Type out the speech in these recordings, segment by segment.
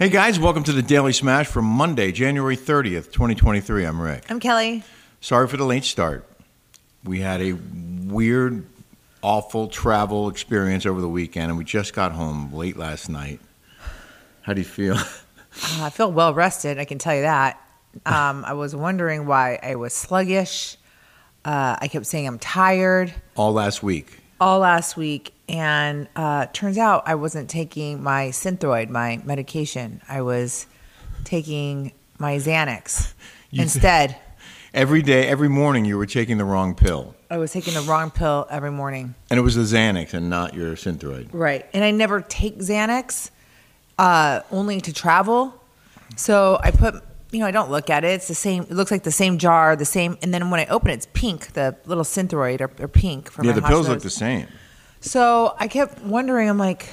Hey guys, welcome to the Daily Smash for Monday, January 30th, 2023. I'm Rick. I'm Kelly. Sorry for the late start. We had a weird, awful travel experience over the weekend, and we just got home late last night. How do you feel? I feel well rested, I can tell you that. I was wondering why I was sluggish. I kept saying I'm tired. All last week. And turns out I wasn't taking my Synthroid, my medication. I was taking my Xanax instead. Every day, every morning, you were taking the wrong pill. I was taking the wrong pill every morning. And it was the Xanax and not your Synthroid. Right. And I never take Xanax, only to travel. So I put, I don't look at it. It's the same. It looks like the same jar, the same. And then when I open it, it's pink. The little Synthroid are pink. Yeah, the pills look the same. So I kept wondering, I'm like,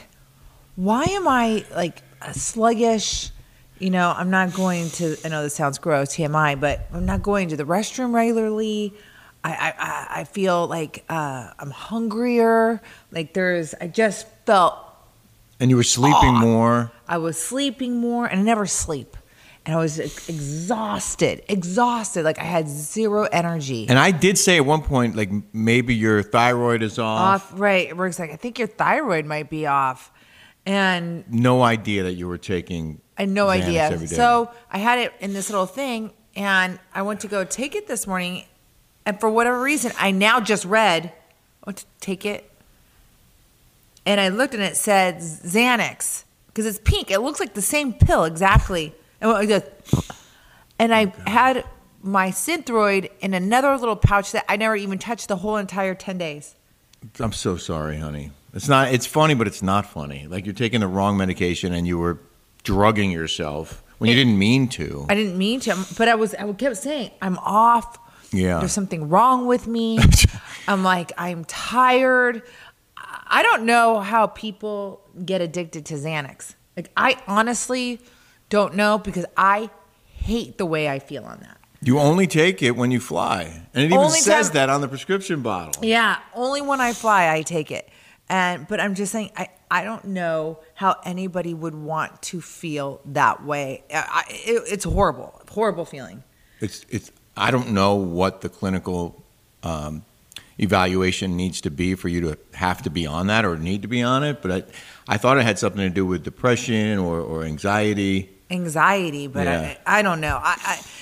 why am I like sluggish? I'm not going to, I know this sounds gross, TMI, but I'm not going to the restroom regularly. I feel like I'm hungrier. Like I just felt. And you were sleeping more. I was sleeping more, and I never sleep. And I was exhausted. Like I had zero energy. And I did say at one point, like maybe your thyroid is off. Right. It works like, I think your thyroid might be off. And no idea that you were taking Xanax every day. No idea. So I had it in this little thing, and I went to go take it this morning. And for whatever reason, I now just read, I went to take it. And I looked, and it said Xanax because it's pink. It looks like the same pill exactly. And I had my Synthroid in another little pouch that I never even touched the whole entire 10 days. I'm so sorry, honey. It's funny, but it's not funny. Like you're taking the wrong medication and you were drugging yourself when you didn't mean to. I didn't mean to, but I kept saying, I'm off. Yeah. There's something wrong with me. I'm like, I'm tired. I don't know how people get addicted to Xanax. Like I honestly don't know, because I hate the way I feel on that. You only take it when you fly. And it even says that on the prescription bottle. Yeah, only when I fly I take it. But I'm just saying, I don't know how anybody would want to feel that way. It's horrible. Horrible feeling. I don't know what the clinical evaluation needs to be for you to have to be on that or need to be on it. But I thought it had something to do with depression or anxiety. But yeah. I don't know.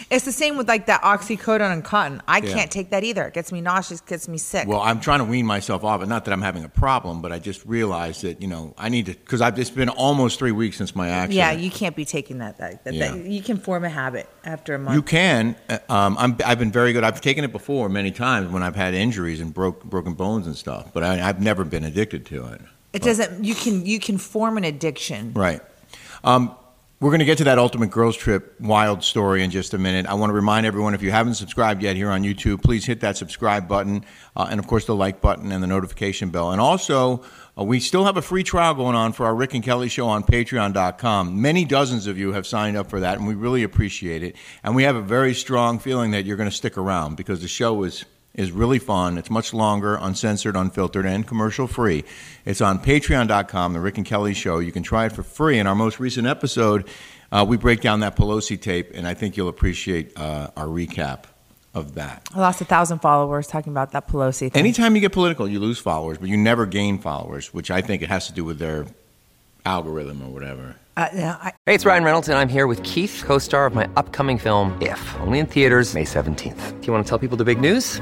It's the same with like that oxycodone and cotton. I can't take that either. It gets me nauseous, gets me sick. Well, I'm trying to wean myself off, and not that I'm having a problem, but I just realized that I need to, because it's been almost 3 weeks since my accident. Yeah, you can't be taking that. You can form a habit after a month. You can. I've been very good. I've taken it before many times when I've had injuries and broken bones and stuff, but I've never been addicted to it. You can form an addiction, right? We're going to get to that Ultimate Girls Trip wild story in just a minute. I want to remind everyone, if you haven't subscribed yet here on YouTube, please hit that subscribe button and, of course, the like button and the notification bell. And also, we still have a free trial going on for our Rick and Kelly show on Patreon.com. Many dozens of you have signed up for that, and we really appreciate it. And we have a very strong feeling that you're going to stick around because the show is really fun. It's much longer, uncensored, unfiltered, and commercial-free. It's on Patreon.com, The Rick and Kelly Show. You can try it for free. In our most recent episode, we break down that Pelosi tape, and I think you'll appreciate our recap of that. I lost 1,000 followers talking about that Pelosi thing. Anytime you get political, you lose followers, but you never gain followers, which I think it has to do with their algorithm or whatever. Hey, it's Ryan Reynolds, and I'm here with Keith, co-star of my upcoming film, If, only in theaters May 17th. Do you want to tell people the big news?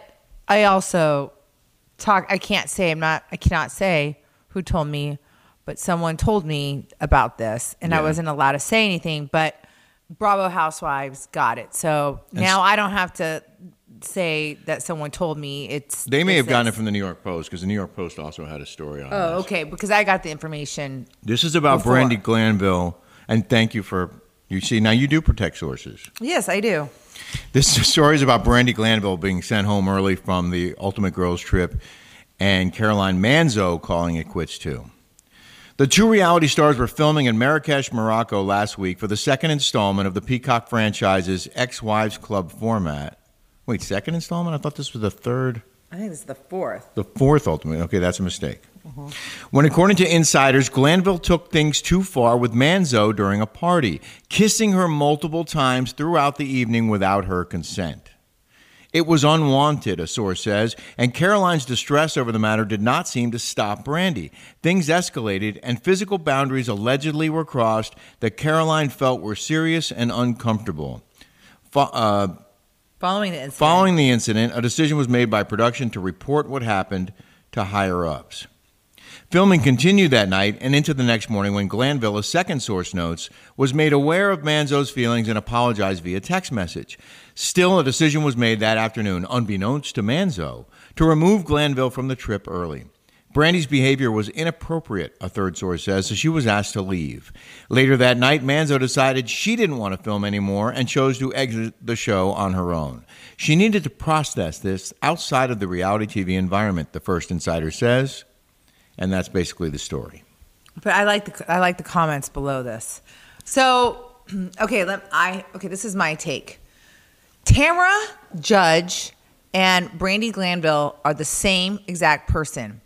I also talk. I cannot say who told me. But someone told me about this, and I wasn't allowed to say anything, but Bravo Housewives got it. So now I don't have to say that someone told me. They may have gotten it from the New York Post, because the New York Post also had a story on this. Oh, okay, because I got the information. This is about Brandi Glanville, and thank you for, you see, now you do protect sources. Yes, I do. This story is about Brandi Glanville being sent home early from the Ultimate Girls Trip, and Caroline Manzo calling it quits, too. The two reality stars were filming in Marrakesh, Morocco last week for the second installment of the Peacock franchise's Ex-Wives Club format. Wait, second installment? I thought this was the third. I think this is the fourth. The fourth, ultimately. Okay, that's a mistake. Mm-hmm. When, according to insiders, Glanville took things too far with Manzo during a party, kissing her multiple times throughout the evening without her consent. It was unwanted, a source says, and Caroline's distress over the matter did not seem to stop Brandi. Things escalated, and physical boundaries allegedly were crossed that Caroline felt were serious and uncomfortable. Following the incident, a decision was made by production to report what happened to higher-ups. Filming continued that night and into the next morning when Glanville, a second source notes, was made aware of Manzo's feelings and apologized via text message. Still, a decision was made that afternoon, unbeknownst to Manzo, to remove Glanville from the trip early. Brandi's behavior was inappropriate, a third source says, so she was asked to leave. Later that night, Manzo decided she didn't want to film anymore and chose to exit the show on her own. She needed to process this outside of the reality TV environment, the first insider says. And that's basically the story. But I like the comments below this. So, okay, this is my take. Tamra Judge and Brandi Glanville are the same exact person.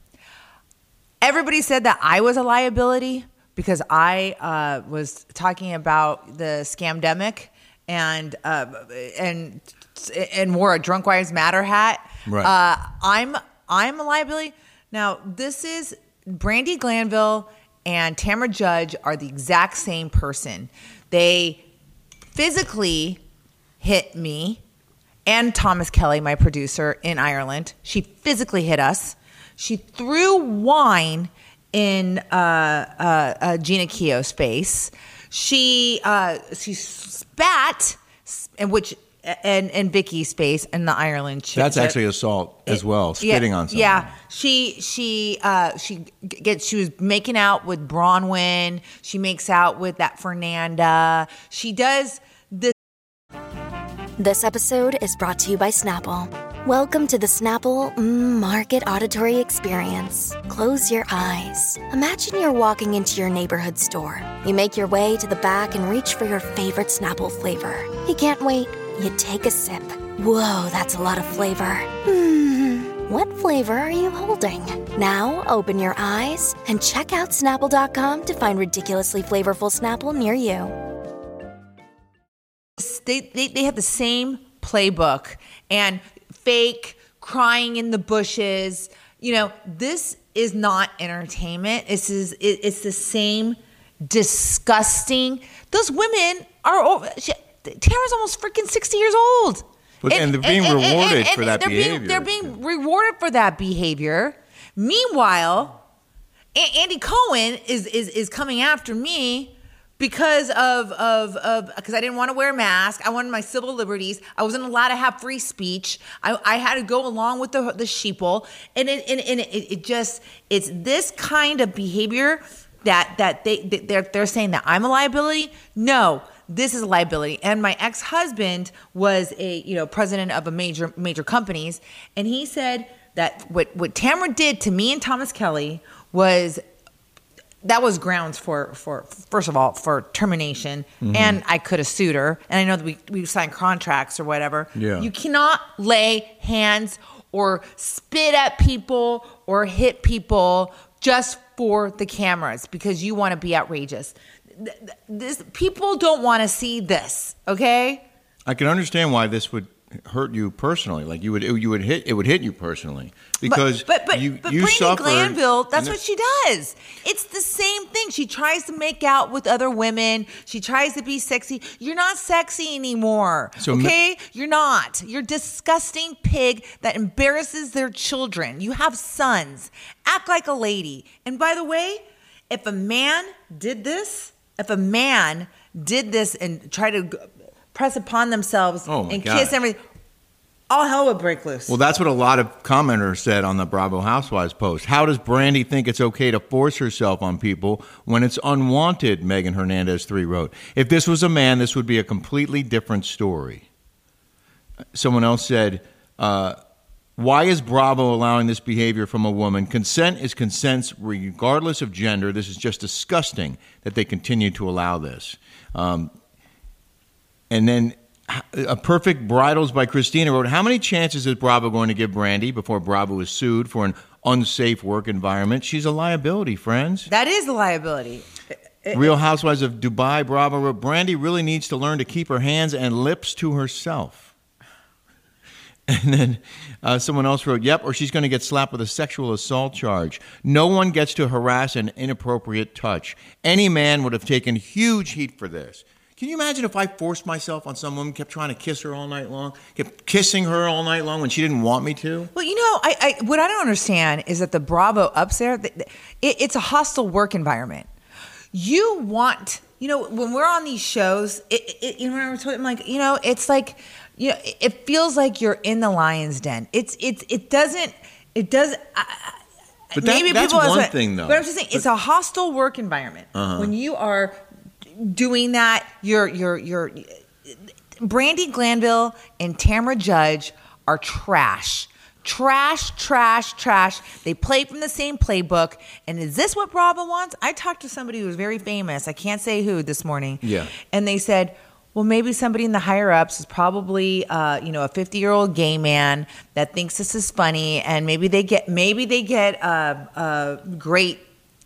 Everybody said that I was a liability because I was talking about the scamdemic and wore a Drunk Wives Matter hat. Right. I'm a liability. Now, this is Brandi Glanville and Tamra Judge are the exact same person. They physically hit me and Thomas Kelly, my producer in Ireland. She physically hit us. She threw wine in Gina Keogh's face. She spat, and Vicky's face in the Ireland show. That's actually assault as well, spitting on someone. Yeah, she was making out with Bronwyn. She makes out with that Fernanda. She does this. This episode is brought to you by Snapple. Welcome to the Snapple Market Auditory Experience. Close your eyes. Imagine you're walking into your neighborhood store. You make your way to the back and reach for your favorite Snapple flavor. You can't wait. You take a sip. Whoa, that's a lot of flavor. What flavor are you holding? Now open your eyes and check out Snapple.com to find ridiculously flavorful Snapple near you. They have the same playbook and fake crying in the bushes. You know, this is not entertainment. It's the same disgusting. Those women are over. Tamara's almost freaking 60 years old. And they're being rewarded for that behavior. They're being rewarded for that behavior. Meanwhile, Andy Cohen is coming after me because I didn't want to wear a mask. I wanted my civil liberties. I wasn't allowed to have free speech. I had to go along with the sheeple, and it's this kind of behavior that they're saying that I'm a liability. No. This is a liability. And my ex-husband was a president of a major companies, and he said that what Tamra did to me and Thomas Kelly was grounds for first of all for termination, mm-hmm. and I could have sued her. And I know that we signed contracts or whatever. Yeah. You cannot lay hands or spit at people or hit people just for the cameras because you want to be outrageous. This people don't want to see this, okay? I can understand why this would hurt you personally. Like it would hit you personally because but you Brandi Glanville, that's what she does. It's the same thing. She tries to make out with other women. She tries to be sexy. You're not sexy anymore. So okay? You're not. You're a disgusting pig that embarrasses their children. You have sons. Act like a lady. And by the way, if a man did this and tried to press upon themselves and kiss everything, all hell would break loose. Well, that's what a lot of commenters said on the Bravo Housewives post. How does Brandi think it's okay to force herself on people when it's unwanted, Megan Hernandez 3 wrote. If this was a man, this would be a completely different story. Someone else said, why is Bravo allowing this behavior from a woman? Consent is consent regardless of gender. This is just disgusting that they continue to allow this. And then a perfect bridles by Christina wrote, how many chances is Bravo going to give Brandi before Bravo is sued for an unsafe work environment? She's a liability, friends. That is a liability. Real Housewives of Dubai Bravo wrote, Brandi really needs to learn to keep her hands and lips to herself. And then someone else wrote, yep, or she's going to get slapped with a sexual assault charge. No one gets to harass an inappropriate touch. Any man would have taken huge heat for this. Can you imagine if I forced myself on some woman, kept trying to kiss her all night long, kept kissing her all night long when she didn't want me to? Well, you know, I what I don't understand is that the Bravo ups there, it's a hostile work environment. You want, you know, when we're on these shows, it feels like you're in the lion's den. It doesn't. But that's one thing, though. But I'm just saying, it's a hostile work environment. Uh-huh. When you are doing that, you're Brandi Glanville and Tamra Judge are trash. Trash, trash, trash. They play from the same playbook. And is this what Bravo wants? I talked to somebody who was very famous. I can't say who this morning. Yeah. And they said, well, maybe somebody in the higher-ups is probably, a 50-year-old gay man that thinks this is funny, and maybe they get great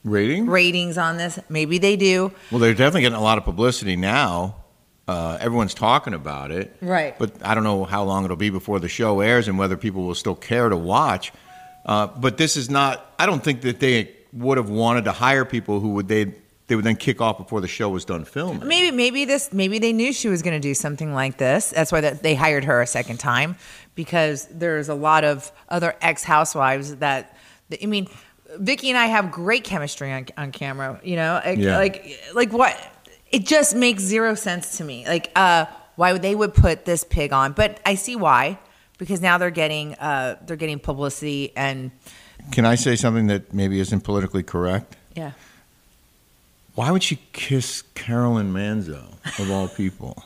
ratings on this. Maybe they do. Well, they're definitely getting a lot of publicity now. Everyone's talking about it. Right. But I don't know how long it'll be before the show airs and whether people will still care to watch. But this is not – I don't think that they would have wanted to hire people who would they would then kick off before the show was done filming. Maybe they knew she was going to do something like this. That's why they hired her a second time, because there's a lot of other ex-housewives that, I mean, Vicky and I have great chemistry on camera, you know? Like what? It just makes zero sense to me. Like why they would put this pig on, but I see why, because now they're getting publicity. And can I say something that maybe isn't politically correct? Yeah. Why would she kiss Caroline Manzo, of all people?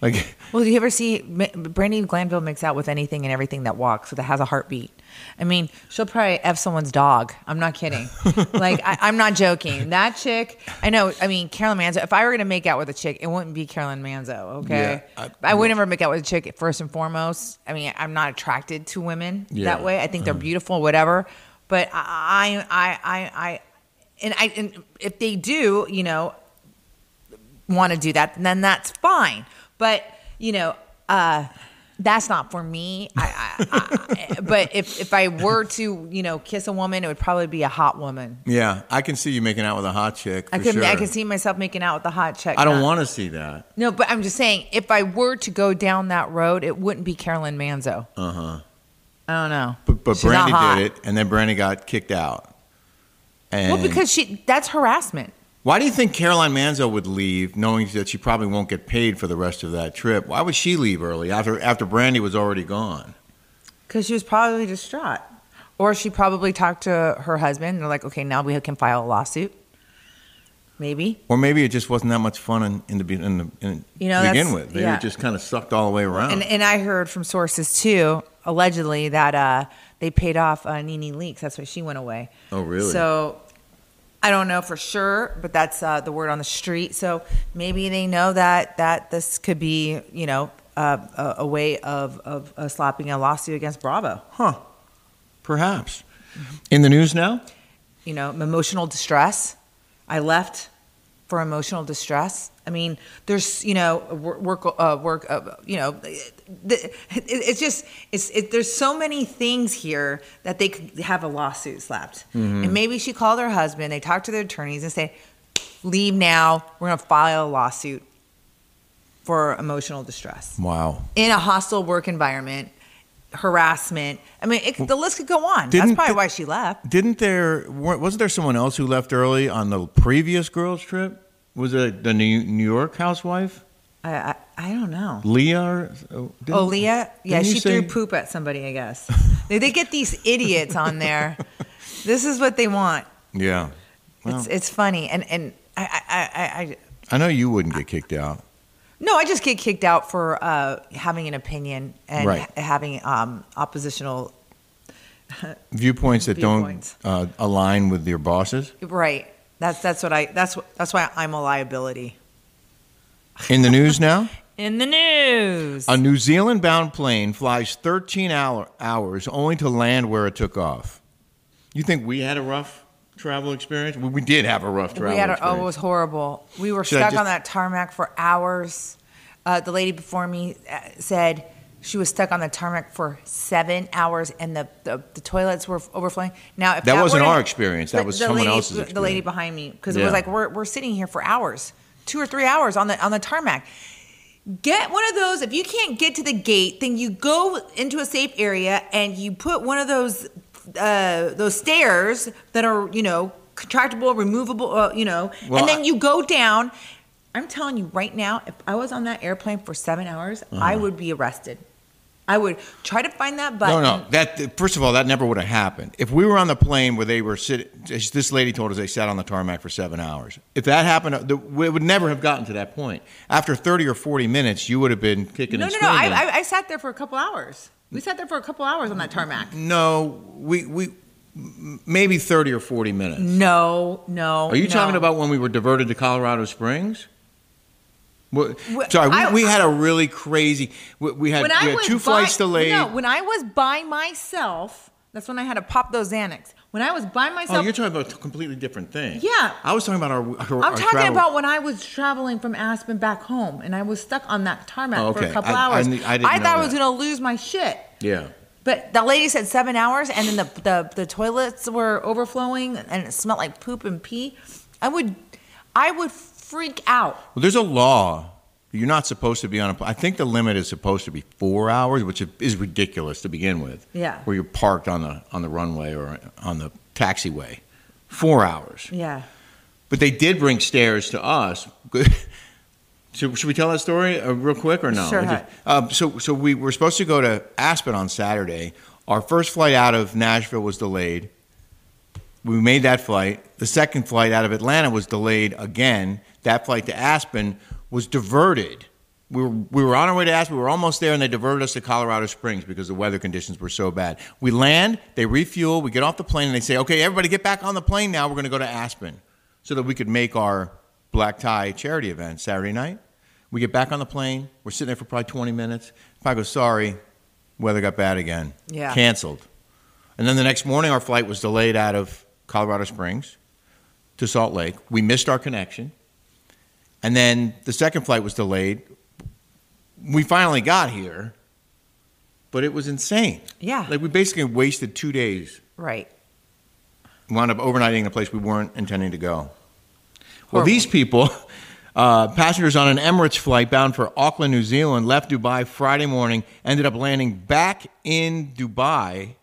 Like, well, do you ever see Brandi Glanville makes out with anything and everything that walks, that has a heartbeat? I mean, she'll probably F someone's dog. I'm not kidding. Like, I'm not joking. That chick, I know, I mean, Caroline Manzo, if I were going to make out with a chick, it wouldn't be Caroline Manzo, okay? Yeah, I would never make out with a chick, first and foremost. I mean, I'm not attracted to women that way. I think they're beautiful, whatever. But And if they do, you know, want to do that, then that's fine. But, you know, that's not for me. But if I were to, you know, kiss a woman, it would probably be a hot woman. Yeah, I can see you making out with a hot chick. I can see myself making out with a hot chick. I don't want to see that. No, but I'm just saying, if I were to go down that road, it wouldn't be Caroline Manzo. Uh huh. I don't know. But Brandi did it, and then Brandi got kicked out. Well, because that's harassment. Why do you think Caroline Manzo would leave, knowing that she probably won't get paid for the rest of that trip? Why would she leave early after Brandi was already gone? Because she was probably distraught. Or she probably talked to her husband. They're like, okay, now we can file a lawsuit. Maybe. Or maybe it just wasn't that much fun to begin with. They were just kind of sucked all the way around. And I heard from sources, too, allegedly, that they paid off Nene Leakes. That's why she went away. Oh, really? So I don't know for sure, but that's the word on the street. So maybe they know that this could be, a way of slapping a lawsuit against Bravo. Huh. Perhaps. In the news now? Emotional distress. I left for emotional distress. I mean, there's, there's so many things here that they could have a lawsuit slapped. Mm-hmm. And maybe she called her husband. They talked to their attorneys and said, leave now. We're going to file a lawsuit for emotional distress. Wow. In a hostile work environment. Harassment. I mean, the list could go on. That's probably why she left. Wasn't there someone else who left early on the previous girls' trip? Was it the New York housewife? I don't know. Leah? Leah? Yeah, she threw poop at somebody, I guess. They get these idiots on there. This is what they want. Yeah. Well, it's funny. And I know you wouldn't get kicked out. No, I just get kicked out for having an opinion and having oppositional viewpoints that don't align with your bosses. Right. That's why I'm a liability. In the news now? In the news. A New Zealand-bound plane flies 13 hours only to land where it took off. You think we had a rough travel experience? Well, we did have a rough travel experience. Oh, it was horrible. We were stuck on that tarmac for hours. The lady before me said she was stuck on the tarmac for 7 hours, and the toilets were overflowing. Now, if that wasn't our experience. That was someone else's experience. The lady behind me, because it was like we're sitting here for hours, 2 or 3 hours on the tarmac. Get one of those. If you can't get to the gate, then you go into a safe area and you put one of those. Those stairs that are, contractable, removable, and then you go down. I'm telling you right now, if I was on that airplane for 7 hours, I would be arrested. I would try to find that button. No. That, first of all, that never would have happened. If we were on the plane where they were sitting, this lady told us they sat on the tarmac for 7 hours. If that happened, it would never have gotten to that point. After 30 or 40 minutes, you would have been kicking and screaming. No. I sat there for a couple hours. We sat there for a couple hours on that tarmac. No, we maybe 30 or 40 minutes. No. Are you talking about when we were diverted to Colorado Springs? We had a really crazy. We had two flights delayed. No, when I was by myself, that's when I had to pop those Xanax. When I was by myself. Oh, you're talking about a completely different thing. Yeah. I was talking about about when I was traveling from Aspen back home, and I was stuck on that tarmac for a couple hours. I thought I was going to lose my shit. Yeah. But the lady said 7 hours, and then the toilets were overflowing, and it smelled like poop and pee. I would freak out. Well, there's a law. You're not supposed to be on a... I think the limit is supposed to be 4 hours, which is ridiculous to begin with. Yeah. Where you're parked on the runway or on the taxiway. 4 hours. Yeah. But they did bring stairs to us. Should we tell that story real quick or no? Sure. So we were supposed to go to Aspen on Saturday. Our first flight out of Nashville was delayed. We made that flight. The second flight out of Atlanta was delayed again. That flight to Aspen was diverted. We were on our way to Aspen. We were almost there, and they diverted us to Colorado Springs because the weather conditions were so bad. We land, they refuel, we get off the plane, and they say, okay, everybody get back on the plane now. We're going to go to Aspen so that we could make our black tie charity event Saturday night. We get back on the plane. We're sitting there for probably 20 minutes. I go, sorry, weather got bad again. Yeah. Canceled. And then the next morning, our flight was delayed out of Colorado Springs to Salt Lake. We missed our connection. And then the second flight was delayed. We finally got here, but it was insane. Yeah. Like, we basically wasted 2 days. Right. We wound up overnighting in a place we weren't intending to go. Horrible. Well, these people, passengers on an Emirates flight bound for Auckland, New Zealand, left Dubai Friday morning, ended up landing back in Dubai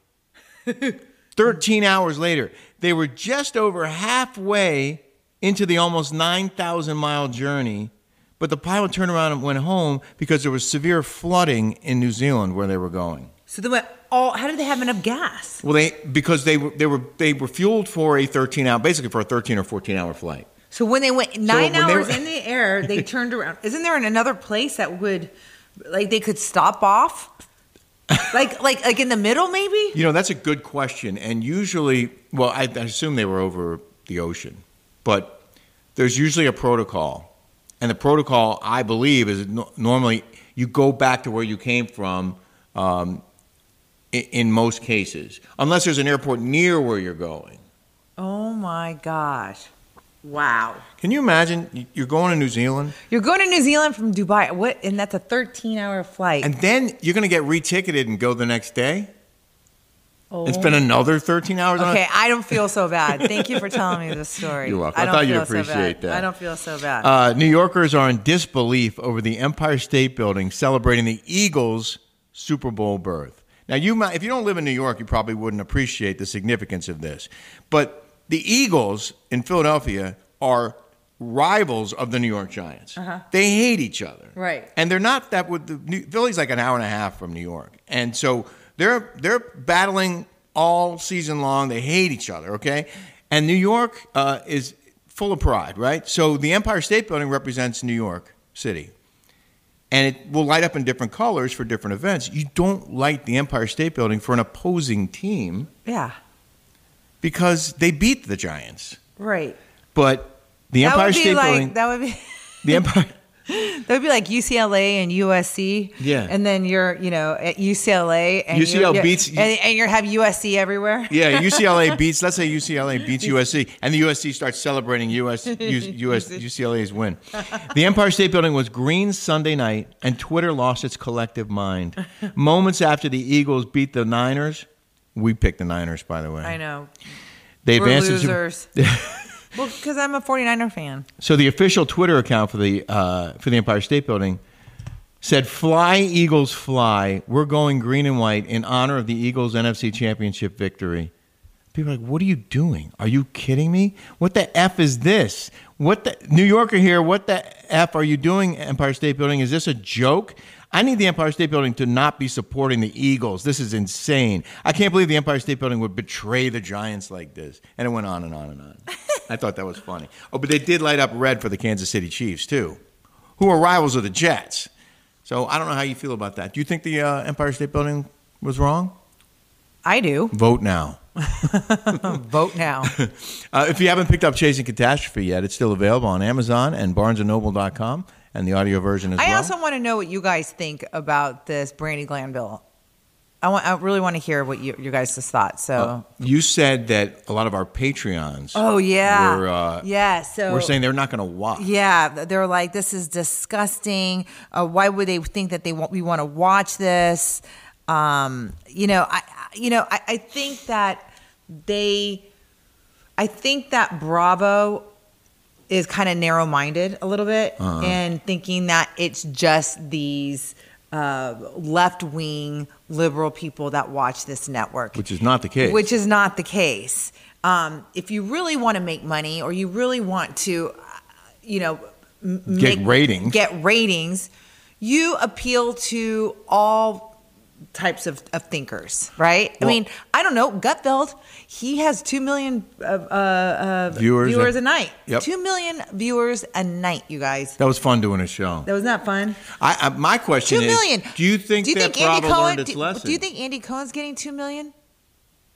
13 hours later. They were just over halfway into the almost 9,000-mile journey, but the pilot turned around and went home because there was severe flooding in New Zealand where they were going. So they went all. How did they have enough gas? Well, they were fueled for a 13-hour, basically for a 13 or 14-hour flight. So when they went 9 hours in the air, they turned around. Isn't there another place that would, like, they could stop off? Like in the middle, maybe? You know, that's a good question. And usually, well, I assume they were over the ocean. But there's usually a protocol. And the protocol, I believe, is normally you go back to where you came from in most cases. Unless there's an airport near where you're going. Oh, my gosh. Wow. Can you imagine? You're going to New Zealand. You're going to New Zealand from Dubai. What? And that's a 13-hour flight. And then you're going to get reticketed and go the next day? Oh. It's been another 13 hours. Okay, I don't feel so bad. Thank you for telling me this story. You're welcome. I thought you'd appreciate that. I don't feel so bad. New Yorkers are in disbelief over the Empire State Building celebrating the Eagles' Super Bowl berth. Now, you might, if you don't live in New York, you probably wouldn't appreciate the significance of this. But the Eagles in Philadelphia are rivals of the New York Giants. Uh-huh. They hate each other. Right. And they're not that with Philly's like an hour and a half from New York. And so they're battling all season long. They hate each other, okay? And New York is full of pride, right? So the Empire State Building represents New York City. And it will light up in different colors for different events. You don't light the Empire State Building for an opposing team. Yeah. Because they beat the Giants. Right. But the Empire State Building. That would be the Empire. That would be like UCLA and USC. Yeah. And then you're, you know, at UCLA and UCLA beats and you have USC everywhere. Yeah, UCLA beats, let's say UCLA beats USC and the USC starts celebrating UCLA's win. The Empire State Building was green Sunday night and Twitter lost its collective mind. Moments after the Eagles beat the Niners. We picked the Niners, by the way. I know. We're losers. Well, because I'm a 49er fan. So the official Twitter account for the Empire State Building said, "Fly, Eagles, fly. We're going green and white in honor of the Eagles' NFC Championship victory." People are like, "What are you doing? Are you kidding me? What the F is this? What the New Yorker here, what the F are you doing, Empire State Building? Is this a joke? I need the Empire State Building to not be supporting the Eagles. This is insane. I can't believe the Empire State Building would betray the Giants like this." And it went on and on and on. I thought that was funny. Oh, but they did light up red for the Kansas City Chiefs, too, who are rivals of the Jets. So I don't know how you feel about that. Do you think the Empire State Building was wrong? I do. Vote now. Vote now. If you haven't picked up Chasing Catastrophe yet, it's still available on Amazon and barnesandnoble.com. And the audio version as well. I also want to know what you guys think about this Brandi Glanville. I really want to hear what your guys' thoughts. So you said that a lot of our Patreons. Oh yeah, so we're saying they're not going to watch. Yeah, they're like, this is disgusting. Why would they think that we want to watch this? I think that Bravo is kind of narrow-minded a little bit, uh-huh, and thinking that it's just these left-wing liberal people that watch this network. Which is not the case. If you really want to make money or you really want to, get ratings, you appeal to all types of thinkers, right? Well, I mean, I don't know. Gutfeld, he has 2 million viewers a night. Yep. 2 million viewers a night, you guys. That was fun doing a show. That was not fun. My question is, do you think Andy Cohen learned its lesson? Do you think Andy Cohen's getting 2 million?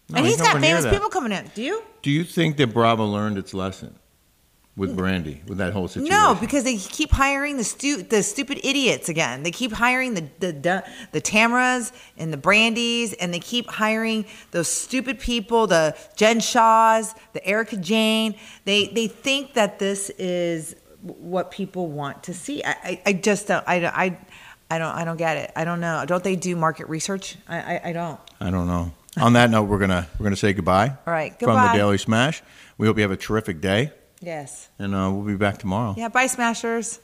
No, and he's got famous people coming in. Do you? Do you think that Bravo learned its lesson? With Brandi, with that whole situation. No, because they keep hiring the stupid idiots again. They keep hiring the Tamras and the Brandis, and they keep hiring those stupid people, the Jen Shaws, the Erica Jane. They think that this is what people want to see. I just don't get it. I don't know. Don't they do market research? I don't know. On that note, we're gonna say goodbye. All right, goodbye from the Daily Smash. We hope you have a terrific day. Yes. And we'll be back tomorrow. Yeah, bye, Smashers.